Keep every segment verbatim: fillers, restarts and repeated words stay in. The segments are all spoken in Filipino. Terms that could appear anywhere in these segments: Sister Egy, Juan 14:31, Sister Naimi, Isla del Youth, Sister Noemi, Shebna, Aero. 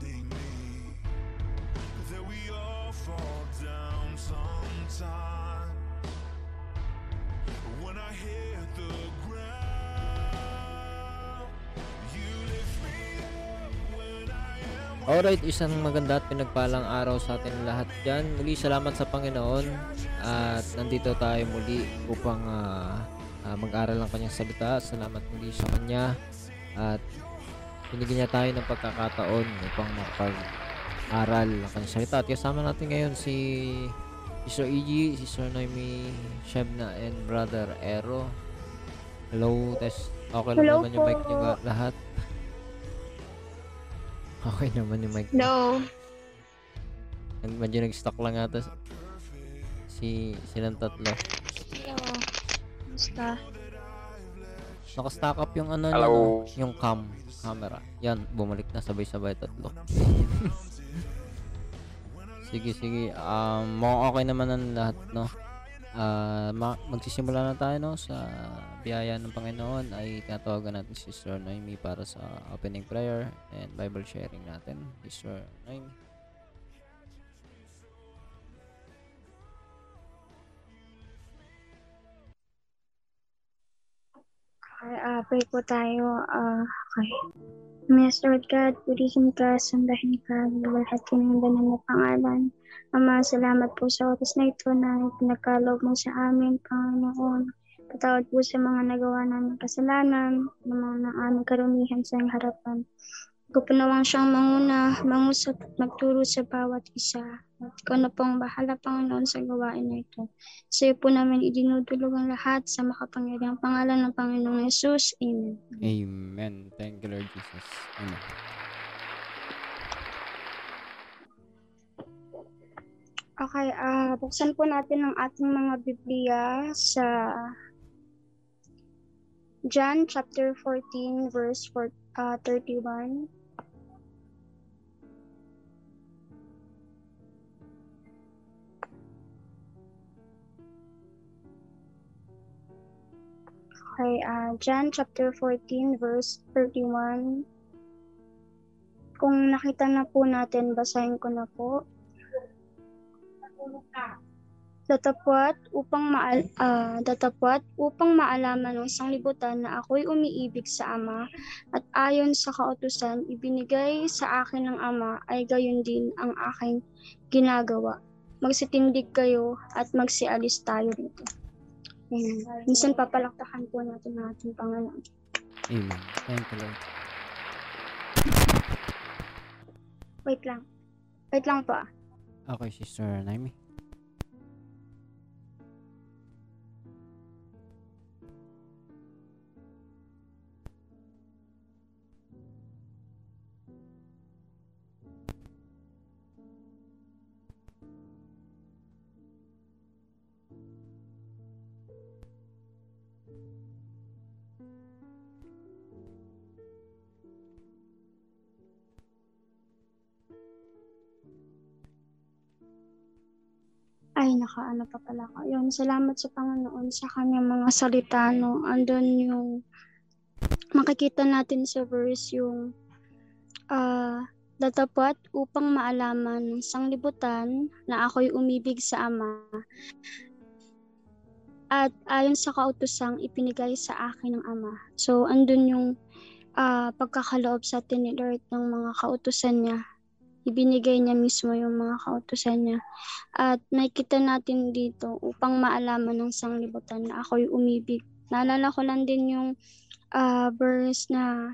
reminding me that we all fall down sometime. When I hit the ground, you lift me up when I am weak. Alright, isang maganda at pinagpalang araw sa atin lahat dyan. Muli salamat sa Panginoon at nandito tayo muli upang uh, uh, mag-aral ng kanyang salita. Salamat muli sa kanya at binigyan niya tayo ng pagkakataon upang makapag-aral ng kanyang salita. At kasama natin ngayon si Sister Egy, Sister Naimi, Shebna, and Brother Aero. Hello, test. Okay lang naman yung mic niyo lahat? Okay naman yung mic niyo? No. And medyo nag-stuck lang ata si silang tatlo. Hello. Basta. Naka-stack up yung ano niya, yung cam, camera. Yan, bumalik na sabay-sabay tatlo. Sige, sige. Um, mukhang okay naman ang lahat, no? Uh, magsisimula na tayo, no? Sa biyaya ng Panginoon ay tinatawagan natin si Sister Noemi para sa opening prayer and Bible sharing natin. Sister Noemi. Uh, pray po tayo. Uh, okay. Master God, purihin ka, sambahin ka, lahat ka ng banal na pangalan. Ama, salamat po sa oras na ito na pinagkaloob mo sa amin, Panginoon. Patawad po sa mga nagawa namin kasalanan, ng mga naanong karumihan sa iyong harapan. Gupunawang siyang manguna, mangusap at magturo sa bawat isa. At ikaw na pong bahala, Panginoon, sa gawain na ito. Sa iyo po namin idinudulog ang lahat sa makapangyarihang pangalan ng Panginoong Yesus. Amen. Amen. Thank you, Lord Jesus. Amen. Okay, uh, buksan po natin ang ating mga Biblia sa John chapter fourteen, verse four, uh, thirty-one. Okay, uh, John chapter fourteen, verse thirty-one. Kung nakita na po natin, basahin ko na po. Datapwat upang, maal, uh, datapwat upang maalaman ng isang libutan na ako'y umiibig sa Ama at ayon sa kautusan, ibinigay sa akin ng Ama ay gayon din ang aking ginagawa. Magsitindig kayo at magsialis tayo dito. Amen. Minsan papalaktakan po natin ang ating Panginoon. Amen. Thank you, Lord. Wait lang. Wait lang pa. Okay, Sister Naimi. Ay, naka, ano pa pala ko. Yun, salamat sa Panginoon sa kanyang mga salita, no. Andun yung, makikita natin sa verse yung, uh, datapat upang maalaman ng isang libutan na ako'y umibig sa Ama. At ayon sa kautosang ipinigay sa akin ng Ama. So, andun yung uh, pagkakaloob sa atin ni Lord ng mga kautusan niya. Ibinigay niya mismo yung mga kautusan niya. At nakikita natin dito upang maalaman ng sanglibutan na ako'y umibig. Naalala ko lang din yung uh, verse na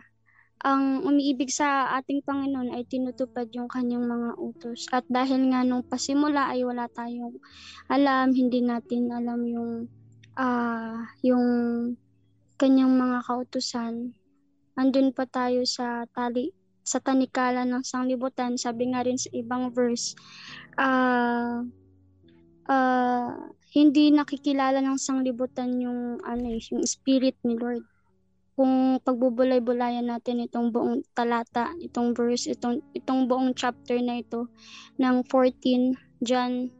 ang umiibig sa ating Panginoon ay tinutupad yung kanyang mga utos. At dahil nga nung pasimula ay wala tayong alam, hindi natin alam yung, uh, yung kanyang mga kautusan. Andun pa tayo sa tali. Sa tanikala ng sanglibutan, sabi nga rin sa ibang verse, uh, uh, hindi nakikilala ng sanglibutan yung, ano, yung spirit ni Lord. Kung pagbubulay-bulayan natin itong buong talata, itong verse, itong, itong buong chapter na ito ng fourteen, John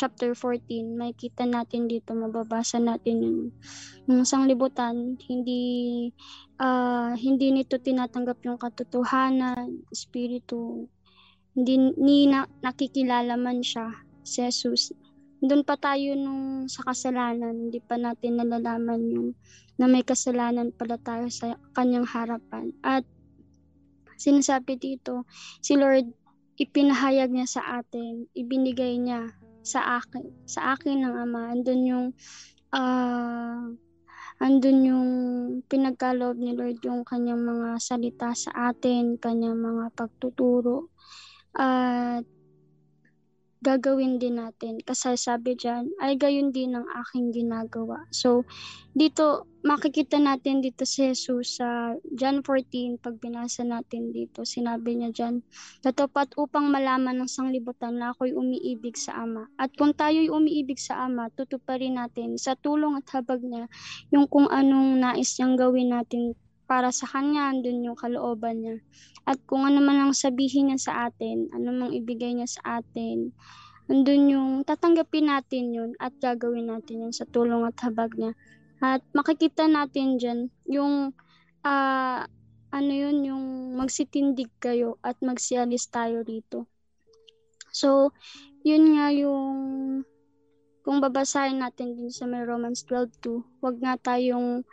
chapter fourteen, makikita natin dito, mababasa natin yun. Ng sanglibutan, hindi uh, hindi nito tinatanggap yung katotohanan, espiritu, hindi ni na, nakikilala man siya, si Jesus. Doon pa tayo nung sa kasalanan, hindi pa natin nalalaman yung na may kasalanan pala tayo sa kanyang harapan. At sinasabi dito, si Lord ipinahayag niya sa atin, ibinigay niya sa akin, sa akin ng Ama. Andun yung uh, andun yung pinagkaloob ni Lord, yung kanyang mga salita sa atin, kanyang mga pagtuturo. At uh, gagawin din natin. Kasi sabi dyan, ay gayon din ang aking ginagawa. So, dito, makikita natin dito si Jesus sa uh, Juan fourteen, pag binasa natin dito, sinabi niya dyan, "Tatapat upang malaman ng sanglibutan na ako'y umiibig sa Ama. At kung tayo'y umiibig sa Ama, tutuparin natin sa tulong at habag niya yung kung anong nais niyang gawin natin para sa kanya, andun yung kalooban niya. At kung ano man ang sabihin niya sa atin, ano mang ibigay niya sa atin, andun yung tatanggapin natin yun at gagawin natin yun sa tulong at habag niya." At makikita natin dyan yung, uh, ano yun, yung magsitindig kayo at magsialis tayo rito. So, yun nga yung, kung babasahin natin din sa may Romans twelve two, wag na tayong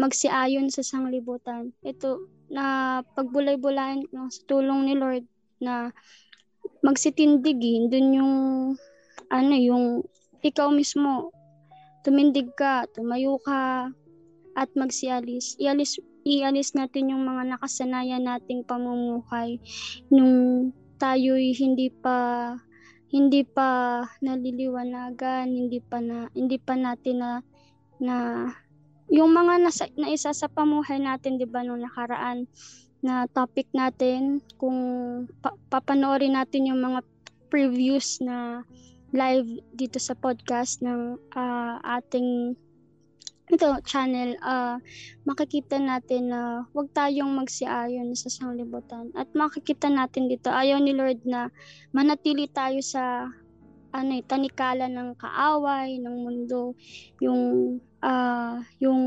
magsiayon sa sanglibutan. Ito, na pagbulay-bulayan no, sa tulong ni Lord na magsitindigin, dun yung, ano, yung ikaw mismo, tumindig ka, tumayo ka, at magsialis. Ialis, ialis natin yung mga nakasanayan nating pamumuhay nung tayo'y hindi pa, hindi pa naliliwanagan, hindi pa na, hindi pa natin na, na, yung mga nasa, naisa sa pamuhay natin, di ba, nung nakaraan na topic natin, kung pa, papanoorin natin yung mga previews na live dito sa podcast ng uh, ating ito, channel, uh, makikita natin na uh, huwag tayong magsiayon sa sanglibutan. At makikita natin dito, ayaw ni Lord na manatili tayo sa ano, tanikala ng kaaway, ng mundo, yung uh, yung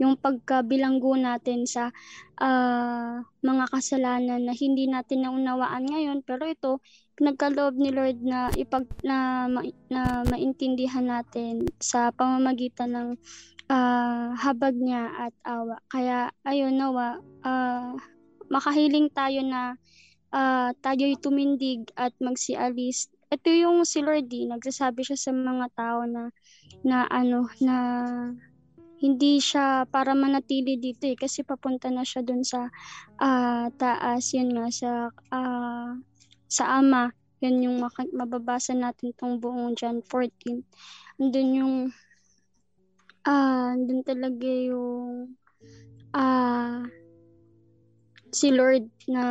yung pagkabilanggo natin sa uh, mga kasalanan na hindi natin naunawaan ngayon, pero ito pinagkaloob ni Lord na ipag na, na, na maintindihan natin sa pamamagitan ng uh, habag niya at awa. Kaya ayun, nawa uh, makahiling tayo na uh, tayo'y tumindig at magsialis. Ito yung si Lord D, nagsasabi siya sa mga tao na na ano, na hindi siya para manatili dito eh, kasi papunta na siya dun sa uh, taas, yun nga, sa uh, sa Ama. Yun yung mak- mababasa natin tong buong Juan fourteen. Andun yung uh, andun talaga yung uh, si Lord na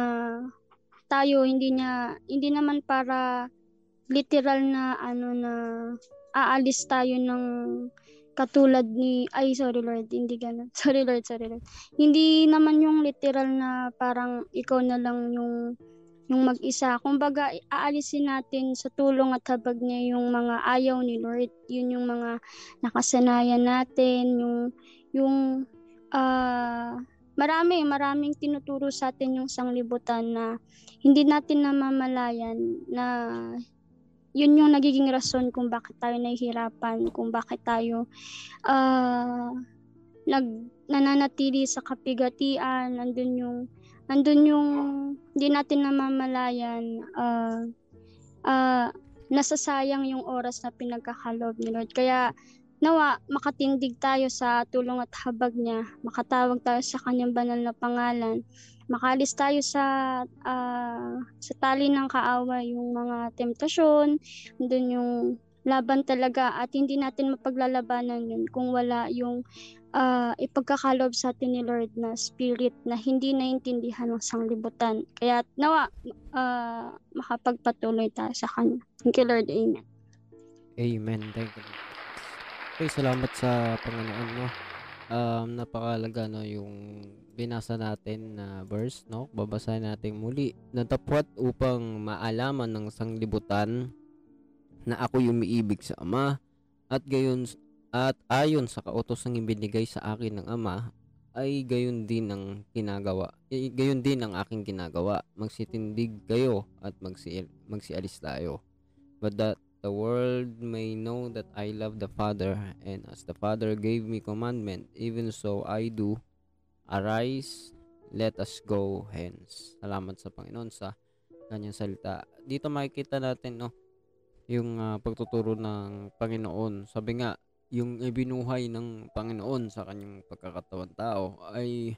tayo, hindi niya, hindi naman para literal na ano, na aalis tayo ng katulad ni, ay sorry Lord, hindi ganun. Sorry Lord, sorry Lord. Hindi naman yung literal na parang ikaw na lang yung yung mag-isa. Kumbaga, aalisin natin sa tulong at habag niya yung mga ayaw ni Lord. Yun yung mga nakasanayan natin, yung yung ah uh, Marami, maraming tinuturo sa atin yung sanglibutan na hindi natin namamalayan na yun yung nagiging rason kung bakit tayo nahihirapan, kung bakit tayo uh, nag, nananatili sa kapigatian, nandun yung, nandun yung hindi natin namamalayan, uh, uh, nasasayang yung oras na pinagkakaloob ni Lord. Kaya nawa, makatindig tayo sa tulong at habag niya, makatawag tayo sa kanyang banal na pangalan, makalis tayo sa uh, sa tali ng kaaway, yung mga temptasyon, doon yung laban talaga, at hindi natin mapaglalabanan yun kung wala yung uh, ipagkakalob sa atin ni Lord na spirit na hindi naintindihan ng sanglibutan. Kaya nawa, uh, makapagpatuloy tayo sa kanya. Thank you Lord, amen. Amen, thank you. Okay, salamat sa Panginoon, no? Um, napakalaga, no, yung binasa natin na verse, no? Babasahin natin muli. Natapwat upang maalaman ng sanglibutan na ako'y umiibig sa Ama, at gayon at ayon sa kautos ng ibinigay sa akin ng Ama, ay gayon din ang ginagawa. Ay, gayon din ang aking ginagawa. Magsitindig kayo at magsi magsialis tayo. But that the world may know that I love the Father, and as the Father gave me commandment, even so I do. Arise, let us go hence. Salamat sa Panginoon sa kanyang salita. Dito makikita natin no yung uh, pagtuturo ng Panginoon. Sabi nga, yung ibinuhay ng Panginoon sa kanyang pagkakatawan tao ay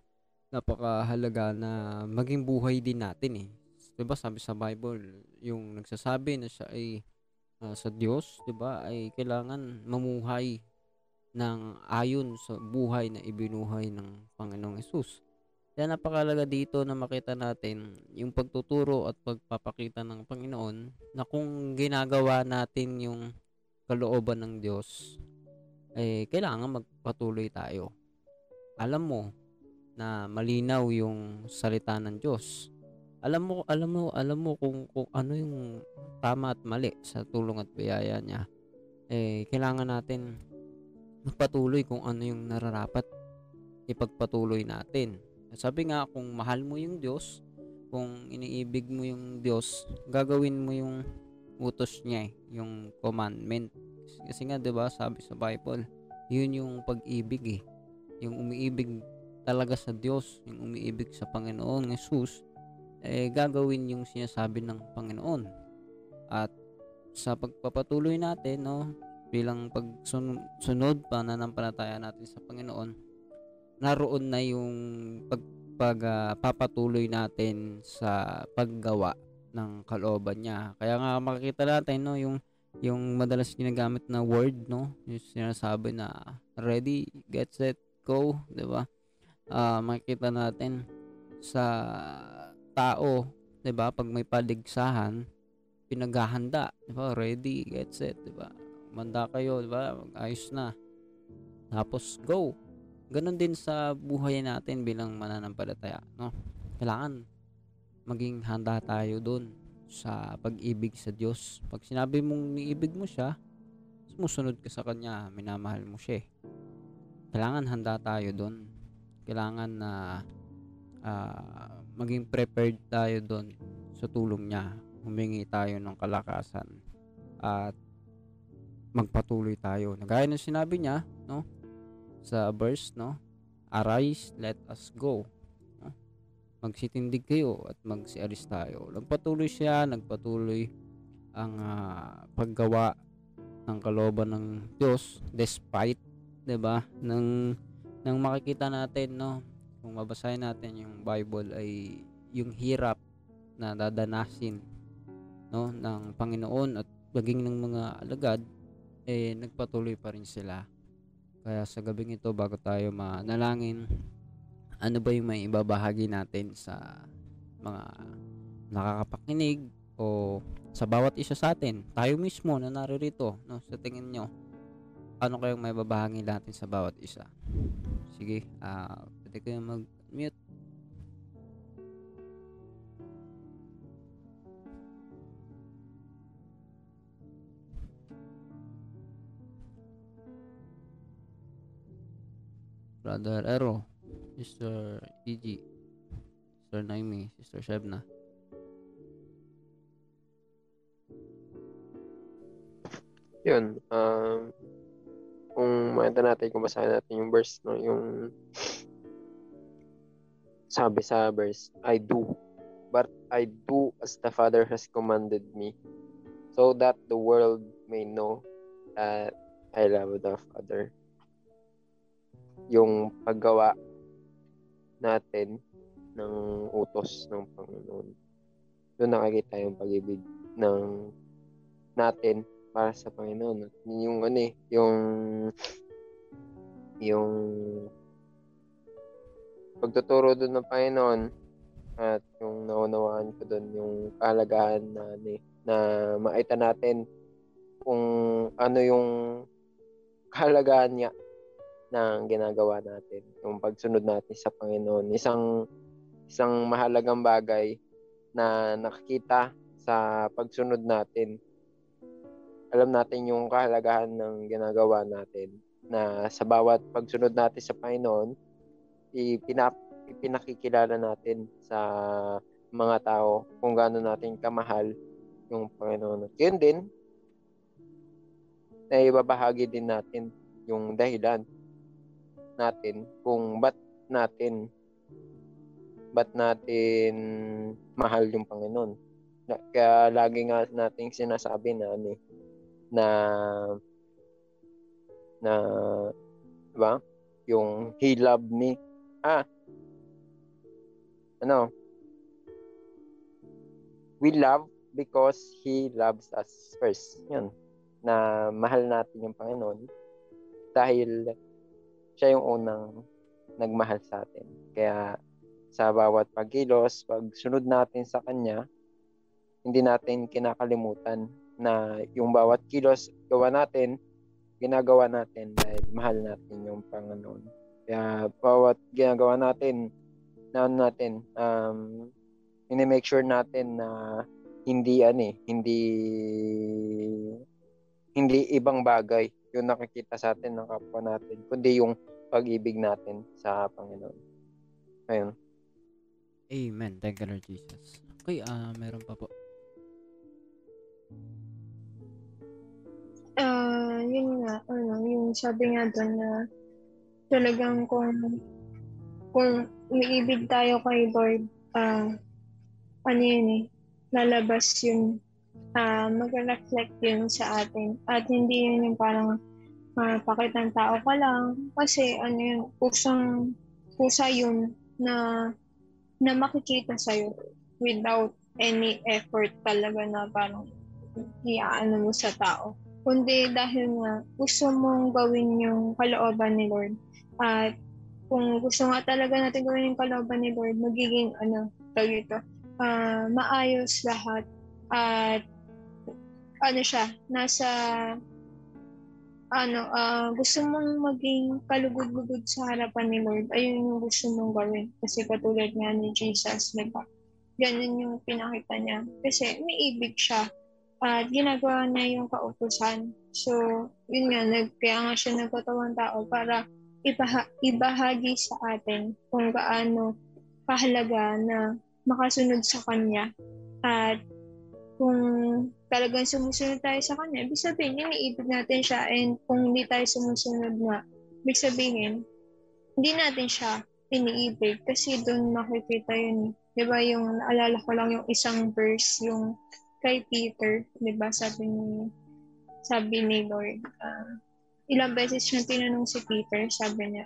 napakahalaga na maging buhay din natin eh. Diba sabi sa Bible, yung nagsasabi na siya ay uh, sa Diyos, diba, ay kailangan mamuhay ng ayon sa buhay na ibinuhay ng Panginoong Hesus. Kaya napakahalaga dito na makita natin yung pagtuturo at pagpapakita ng Panginoon na kung ginagawa natin yung kalooban ng Diyos, eh, kailangan magpatuloy tayo. Alam mo na malinaw yung salita ng Diyos. Alam mo, alam mo, alam mo kung, kung ano yung tama at mali sa tulong at biyaya niya. Eh, kailangan natin magpatuloy kung ano yung nararapat ipagpatuloy natin. Sabi nga, kung mahal mo yung Diyos, kung iniibig mo yung Diyos, gagawin mo yung utos niya, yung commandment. Kasi nga, diba, sabi sa Bible, yun yung pag-ibig eh. Yung umiibig talaga sa Diyos, yung umiibig sa Panginoon Hesus, eh, gagawin yung sinasabi ng Panginoon. At sa pagpapatuloy natin, no, bilang pagsunod pa na nanampalataya natin sa Panginoon, naroon na yung pagpapatuloy uh, natin sa paggawa ng kalooban niya. Kaya nga makikita natin no yung yung madalas ginagamit na word no, yung sinasabi na ready, get set, go, 'di ba? Ah uh, makikita natin sa tao, 'di ba, pag may paligsahan, pinaghahanda, 'di ba? Ready, get set, 'di ba? Manda kayo, 'di ba? Ayos na. Tapos go. Ganon din sa buhay natin bilang mananampalataya, no? Kailangan maging handa tayo doon sa pag-ibig sa Diyos. Pag sinabi mong niibig mo siya, sumusunod ka sa Kanya, minamahal mo siya. Kailangan handa tayo doon. Kailangan na uh, uh, maging prepared tayo doon sa tulong niya. Humingi tayo ng kalakasan at magpatuloy tayo. Nagaya ng sinabi niya, no? Sa verse, no? Arise, let us go. No? Magsitindig kayo at magsialis tayo. Nagpatuloy siya, nagpatuloy ang uh, paggawa ng kalooban ng Diyos despite, 'di ba? Nang nang makikita natin, no? Kung mabasahin natin yung Bible ay yung hirap na dadanasin, no, ng Panginoon at maging ng mga alagad, eh nagpatuloy pa rin sila. Kaya sa gabing ito, bago tayo manalangin, ano ba yung may ibabahagi natin sa mga nakakapakinig o sa bawat isa sa atin, tayo mismo na naririto, no? Sa tingin nyo, ano kayong may babahagi natin sa bawat isa? Sige, uh, pwede ko yung mag-mute. Brother Aero, Sister Egy, Sister Naimi, Sister Shebna. Yun, um, kung makita natin, kung basahin natin yung verse, no, yung sabi sa verse, I do, but I do as the Father has commanded me, so that the world may know that I love the Father. Yung paggawa natin ng utos ng Panginoon. Doon nakikita yung pag-ibig ng natin para sa Panginoon. Yung ano eh, yung yung pagtuturo doon ng Panginoon at yung naunawaan ko doon yung kahalagahan na ano eh, na makita natin kung ano yung kahalagahan niya ng ginagawa natin, yung pagsunod natin sa Panginoon. Isang isang mahalagang bagay na nakikita sa pagsunod natin alam natin yung kahalagahan ng ginagawa natin, na sa bawat pagsunod natin sa Panginoon, ipinap- ipinakikilala natin sa mga tao kung gaano natin kamahal yung Panginoon. Yun din, na ibabahagi din natin yung dahilan natin kung ba't natin ba't natin mahal yung Panginoon. Kaya lagi nga nating sinasabi na ano na na ba yung he loved me ah ano we love because he loves us first. Yun, na mahal natin yung Panginoon dahil siya yung unang nagmahal sa atin. Kaya sa bawat pagkilos, pagsunod natin sa Kanya, hindi natin kinakalimutan na yung bawat kilos gawa natin, ginagawa natin dahil mahal natin yung Panginoon. Kaya bawat ginagawa natin, na natin, um, ini-make sure natin na hindi ani, hindi hindi ibang bagay yung nakikita sa atin ng kapwa natin, kundi yung pag-ibig natin sa Panginoon. Ayun. Amen. Thank you, Lord Jesus. Okay, uh, meron pa po. Uh, yun nga, ano, yung sabi nga doon na talagang kung kung umiibig tayo kay Lord, uh, ano yun eh, lalabas yun, uh, mag-reflect yun sa atin. At hindi yun yung parang mapakita uh, ng tao ka lang. Kasi ano yun, pusang pusa yun na na makikita sa'yo without any effort talaga na parang iaano mo sa tao. Kundi dahil nga gusto mong gawin yung kalooban ni Lord. At kung gusto nga talaga natin gawin yung kalooban ni Lord, magiging ano, tawag ito, uh, maayos lahat. At ano siya, nasa ano, uh, gusto mong maging kalugod-lugod sa harapan ni Lord. Ayun yung gusto mong gawin. Kasi katulad nga ni Jesus, diba? Ganun yung pinakita niya. Kasi may ibig siya. At uh, ginagawa niya yung kautusan. So, yun nga, nag, kaya nga siya nagkatawang tao para ibaha- ibahagi sa atin kung gaano kahalaga na makasunod sa Kanya. At kung talagang sumusunod tayo sa Kanya, ibig sabihin, iniibig natin siya. And kung hindi tayo sumusunod na, ibig sabihin, hindi natin siya iniibig. Kasi doon makikita yun. Diba yung, naalala ko lang yung isang verse, yung kay Peter, di ba, sabi ni sabi ni Lord, uh, ilang beses siyang tinanong si Peter, sabi niya,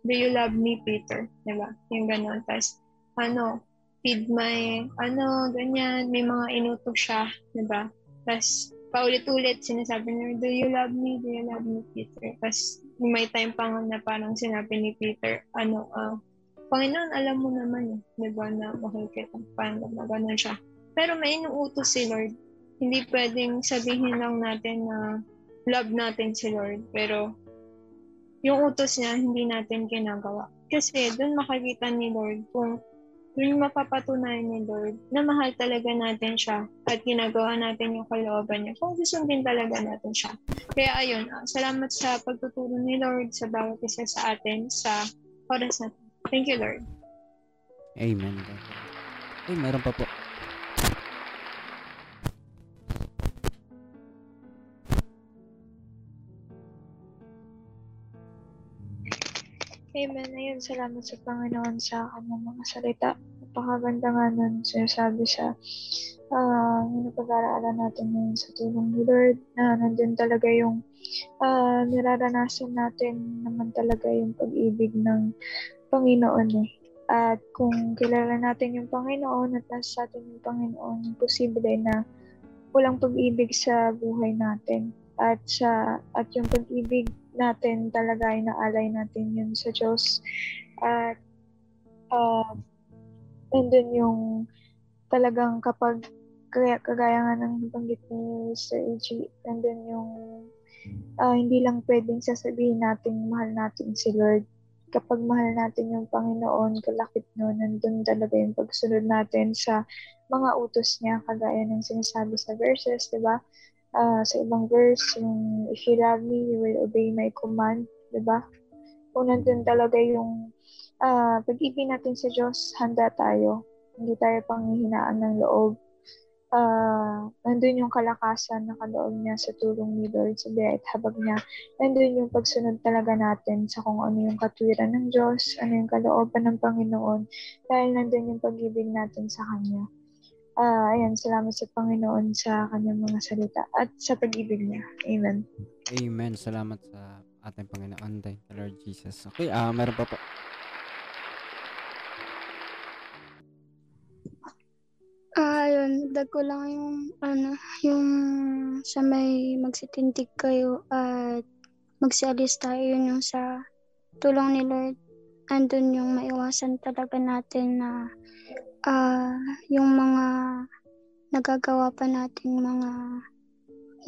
do you love me, Peter? Di ba? Yung gano'n. Tapos, ano, feed my, ano, ganyan, may mga inuto siya, di ba? Tapos, paulit-ulit, sinasabi niya, do you love me? Do you love me, Peter? Tapos, may time pa na parang sinabi ni Peter, ano, uh, Panginoon, alam mo naman, di ba, na mahal kita, paano, gano'n siya. Pero may inuutos si Lord. Hindi pwedeng sabihin lang natin na love natin si Lord. Pero yung utos niya, hindi natin ginagawa. Kasi doon makikita ni Lord kung doon mapapatunayan ni Lord na mahal talaga natin siya at ginagawa natin yung kalooban niya. Kung susundin talaga natin siya. Kaya ayun, salamat sa pagtuturo ni Lord sa bawat isa sa atin sa oras natin. Thank you, Lord. Amen. Ay, meron pa po. Amen. Ayun, salamat sa Panginoon sa kanyang mga salita. Napakaganda nga nun sinasabi sa uh, napag-aaralan natin ngayon sa tulong ni Lord na nandun talaga yung uh, nararanasan natin naman talaga yung pag-ibig ng Panginoon eh. At kung kilala natin yung Panginoon at nasa atin yung Panginoon, posible na walang pag-ibig sa buhay natin. At sa at yung pag-ibig natin talaga ay naalay natin yun sa Diyos at uh, nandun yung talagang kapag kaya, kagaya nga ng nabanggit ni Sister Egy, nandun yung uh, hindi lang pwedeng sasabihin natin mahal natin si Lord. Kapag mahal natin yung Panginoon, kalakip nun, nandun talaga yung pagsunod natin sa mga utos niya, kagaya ng sinasabi sa verses, diba? uh, sa ibang verse, yung if you love me, you will obey my command, diba? Kung nandun talaga yung uh, pag-ibig natin sa Diyos, handa tayo. Hindi tayo panghihinaan ng loob. Uh, nandun yung kalakasan na kaloob niya sa tulong ni Lord, sa biyaya at habag niya. Nandun yung pagsunod talaga natin sa kung ano yung katwiran ng Diyos, ano yung kalooban ng Panginoon, dahil nandun yung pag-ibig natin sa Kanya. Uh, ayan, salamat sa Panginoon sa Kanyang mga salita at sa pag-ibig niya. Amen. Amen. Salamat sa ating Panginoon, thank you, Lord Jesus. Okay, uh, meron pa po. Dag ko lang yung ano, yung sa may magsitindig kayo at magsialis tayo, yun yung sa tulong ni Lord. Andun yung maiwasan talaga natin na uh, yung mga nagagawa pa natin, mga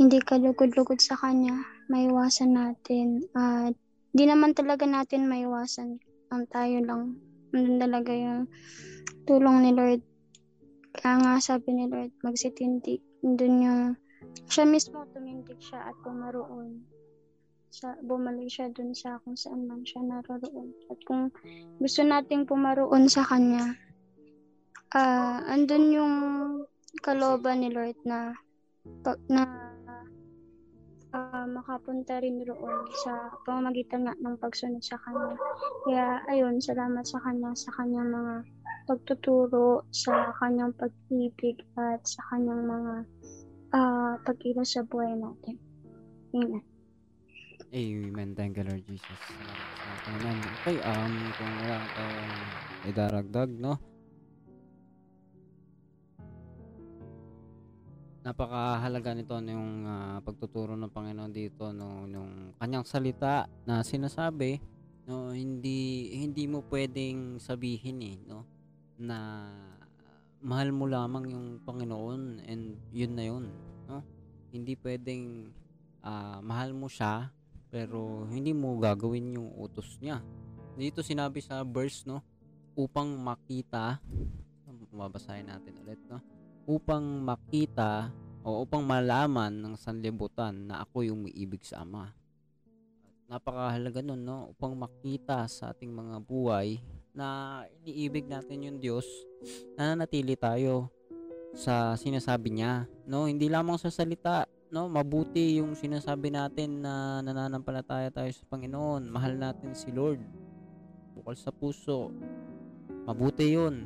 hindi kalugod-lugod sa Kanya, maiwasan natin. At uh, di naman talaga natin maiwasan, ang tayo lang. Andun talaga yung tulong ni Lord. Kaya nga sabi ni Lord, magsitindig. Doon yung, siya mismo tumindig siya at pumaroon. Sa, bumalik siya doon sa kung saan man siya naroon. At kung gusto nating pumaroon sa Kanya, uh, andun yung kalooban ni Lord na, na uh, makapunta rin roon sa pamamagitan ng pagsunod sa Kanya. Kaya ayun, salamat sa Kanya, sa Kanyang mga pagtuturo, sa Kanyang pag-ibig at sa Kanyang mga uh, pag-iwas sa buhay natin. Amen. Amen. Thank you, Lord Jesus. Amen. Okay, um, kung wala tayong uh, idaragdag, no? Napakahalaga nito yung uh, pagtuturo ng Panginoon dito, no, yung Kanyang salita na sinasabi, no, hindi hindi mo pwedeng sabihin eh, no, na mahal mo lamang yung Panginoon and yun na yun, no? Hindi pwedeng uh, mahal mo siya pero hindi mo gagawin yung utos niya. Dito sinabi sa verse, no, upang makita, mababasahin natin ulit, no, upang makita o upang malaman ng sanlibutan na ako'y umiibig sa Ama. Napakahalaga nun, no, upang makita sa ating mga buhay na iniibig natin yung Diyos, nananatili tayo sa sinasabi niya, no, hindi lamang sa salita, no, mabuti yung sinasabi natin na nananampalataya tayo sa Panginoon, mahal natin si Lord bukal sa puso, mabuti yun,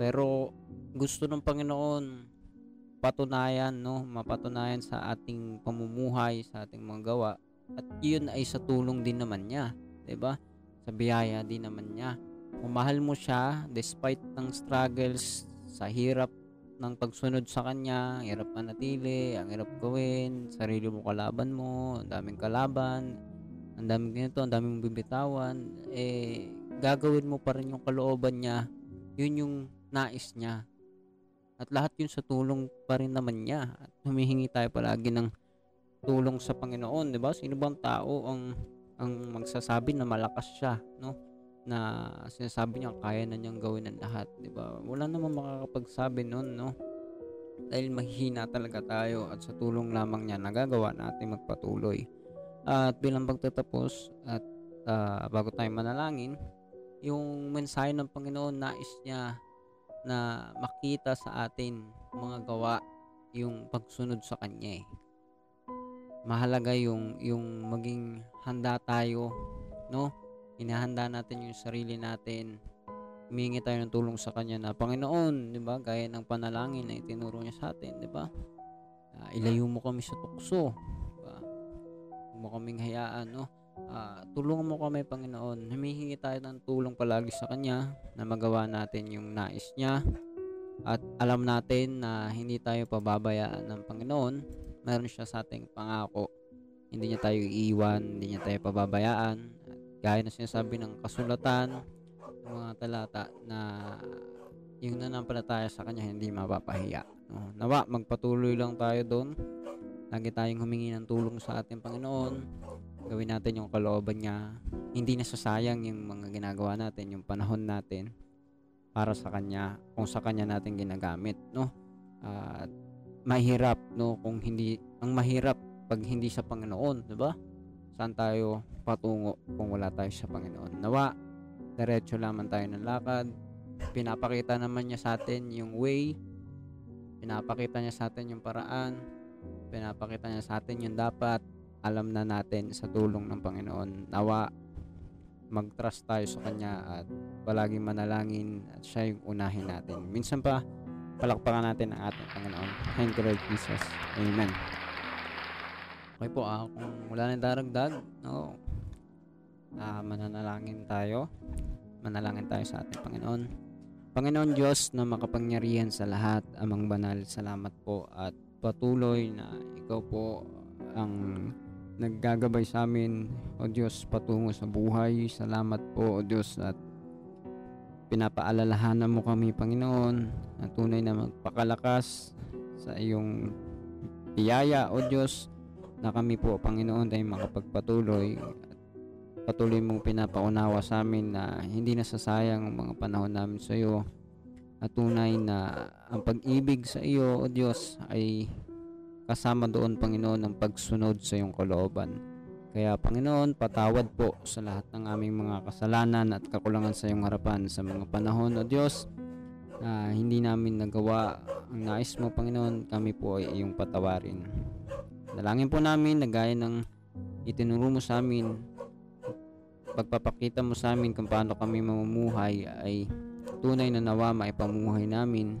pero gusto ng Panginoon patunayan, no, mapatunayan sa ating pamumuhay, sa ating mga gawa, at yun ay sa tulong din naman niya, diba? Sa biyaya din naman niya. Kung mahal mo siya, despite ng struggles, sa hirap ng pagsunod sa Kanya, ang hirap manatili, ang hirap gawin, sarili mo kalaban mo, ang daming kalaban, ang daming ganito, ang daming bibitawan, eh, gagawin mo pa rin yung kalooban niya, yun yung nais niya. At lahat yun sa tulong pa rin naman niya. At humihingi tayo palagi ng tulong sa Panginoon, di ba? Sino bang tao ang ang magsasabi na malakas siya, no, na sinasabi niya kaya na niyang gawin ang lahat, di ba? Wala namang makakapagsabi nun, no, dahil mahihina talaga tayo at sa tulong lamang niya nagagawa natin magpatuloy. At bilang pagtatapos at uh, bago tayo manalangin, yung mensahe ng Panginoon, nais niya na makita sa atin mga gawa yung pagsunod sa Kanya eh. Mahalaga yung yung maging handa tayo, no? Inahanda natin yung sarili natin. Humingi tayo ng tulong sa Kanya na Panginoon, 'di ba? Gaya ng panalangin na itinuro niya sa atin, 'di ba? Uh, ilayo mo kami sa tukso, 'di ba? Huwag mo kaming hayaan, no? Uh, tulungan mo kami, Panginoon. Humihingi tayo ng tulong palagi sa Kanya na magawa natin yung nais niya. At alam natin na hindi tayo pababayaan ng Panginoon. Meron siya sa ating pangako. Hindi niya tayo iiwan, hindi niya tayo pababayaan. At gaya na sinasabi ng kasulatan, ng mga talata, na yung nanampalataya sa Kanya hindi mapapahiya. No? Nawa, magpatuloy lang tayo doon. Lagi tayong humingi ng tulong sa ating Panginoon. Gawin natin yung kalooban niya. Hindi nasasayang yung mga ginagawa natin, yung panahon natin para sa Kanya, kung sa Kanya natin ginagamit. No? At uh, mahirap, no, kung hindi, ang mahirap pag hindi sa Panginoon, di ba? Saan tayo patungo kung wala tayo sa Panginoon? Nawa, diretso lamang tayo ng lakad. Pinapakita naman niya sa atin yung way, pinapakita niya sa atin yung paraan, pinapakita niya sa atin yung dapat alam na natin sa tulong ng Panginoon. Nawa, mag-trust tayo sa Kanya at palaging manalangin at Siya yung unahin natin. Minsan pa, palakpakan natin ang ating Panginoon. Thank you, Lord Jesus. Amen. Okay po, ah, kung wala nang daragdag, no, ah, mananalangin tayo. Manalangin tayo sa ating Panginoon. Panginoon Diyos na makapangyarihan sa lahat, amang banal, salamat po at patuloy na Ikaw po ang naggagabay sa amin, O Diyos, patungo sa buhay. Salamat po, O Diyos, at pinapaalalahanan mo kami, Panginoon, na tunay na magpakalakas sa iyong biyaya, O Diyos, na kami po, Panginoon, ay makapagpatuloy at patuloy mong pinapaunawa sa amin na hindi nasasayang ang mga panahon namin sa iyo, at tunay na ang pag-ibig sa iyo, O Diyos, ay kasama doon, Panginoon, ang pagsunod sa iyong kalooban. Kaya, Panginoon, patawad po sa lahat ng aming mga kasalanan at kakulangan sa iyong harapan sa mga panahon, O Diyos, na hindi namin nagawa ang nais mo, Panginoon. Kami po ay iyong patawarin. Dalangin po namin na gaya ng itinuro mo sa amin, pagpapakita mo sa amin kung paano kami mamumuhay, ay tunay na nawa maipamuhay namin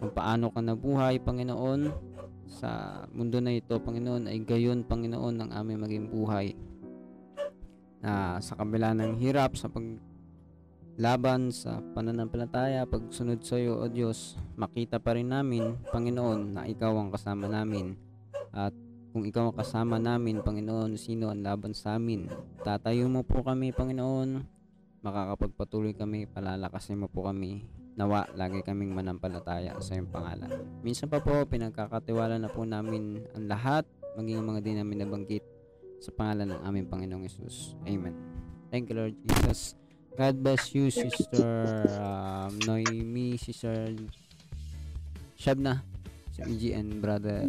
kung paano ka nabuhay, Panginoon, sa mundo na ito, Panginoon, ay gayon, Panginoon, ng aming maging buhay, na sa kabila ng hirap, sa paglaban, sa pananampalataya, pagsunod sa iyo, O Diyos, makita pa rin namin, Panginoon, na Ikaw ang kasama namin. At kung Ikaw ang kasama namin, Panginoon, sino ang laban sa amin? Tatayo mo po kami, Panginoon, makakapagpatuloy kami, palalakasin mo po kami. Nawa, lagi kaming manampalataya sa iyong pangalan. Minsan pa po, pinagkakatiwala na po namin ang lahat, maging ang mga din namin nabanggit, sa pangalan ng aming Panginoong Yesus. Amen. Thank you, Lord Jesus. God bless you, Sister um, Noemi, Sister Shebna, Sister Egy, and Brother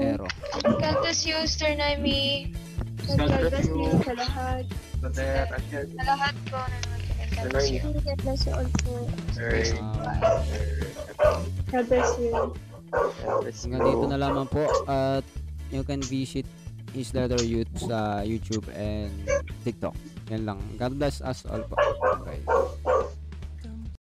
Aero. God bless you, Sister Naimi. God bless you sa lahat. Sa lahat po naman. God bless you. God bless you also. God bless you. Hanggang dito na lamang po. At you can visit Isla del Youth sa YouTube and TikTok. Yan lang. God bless us all po. Okay.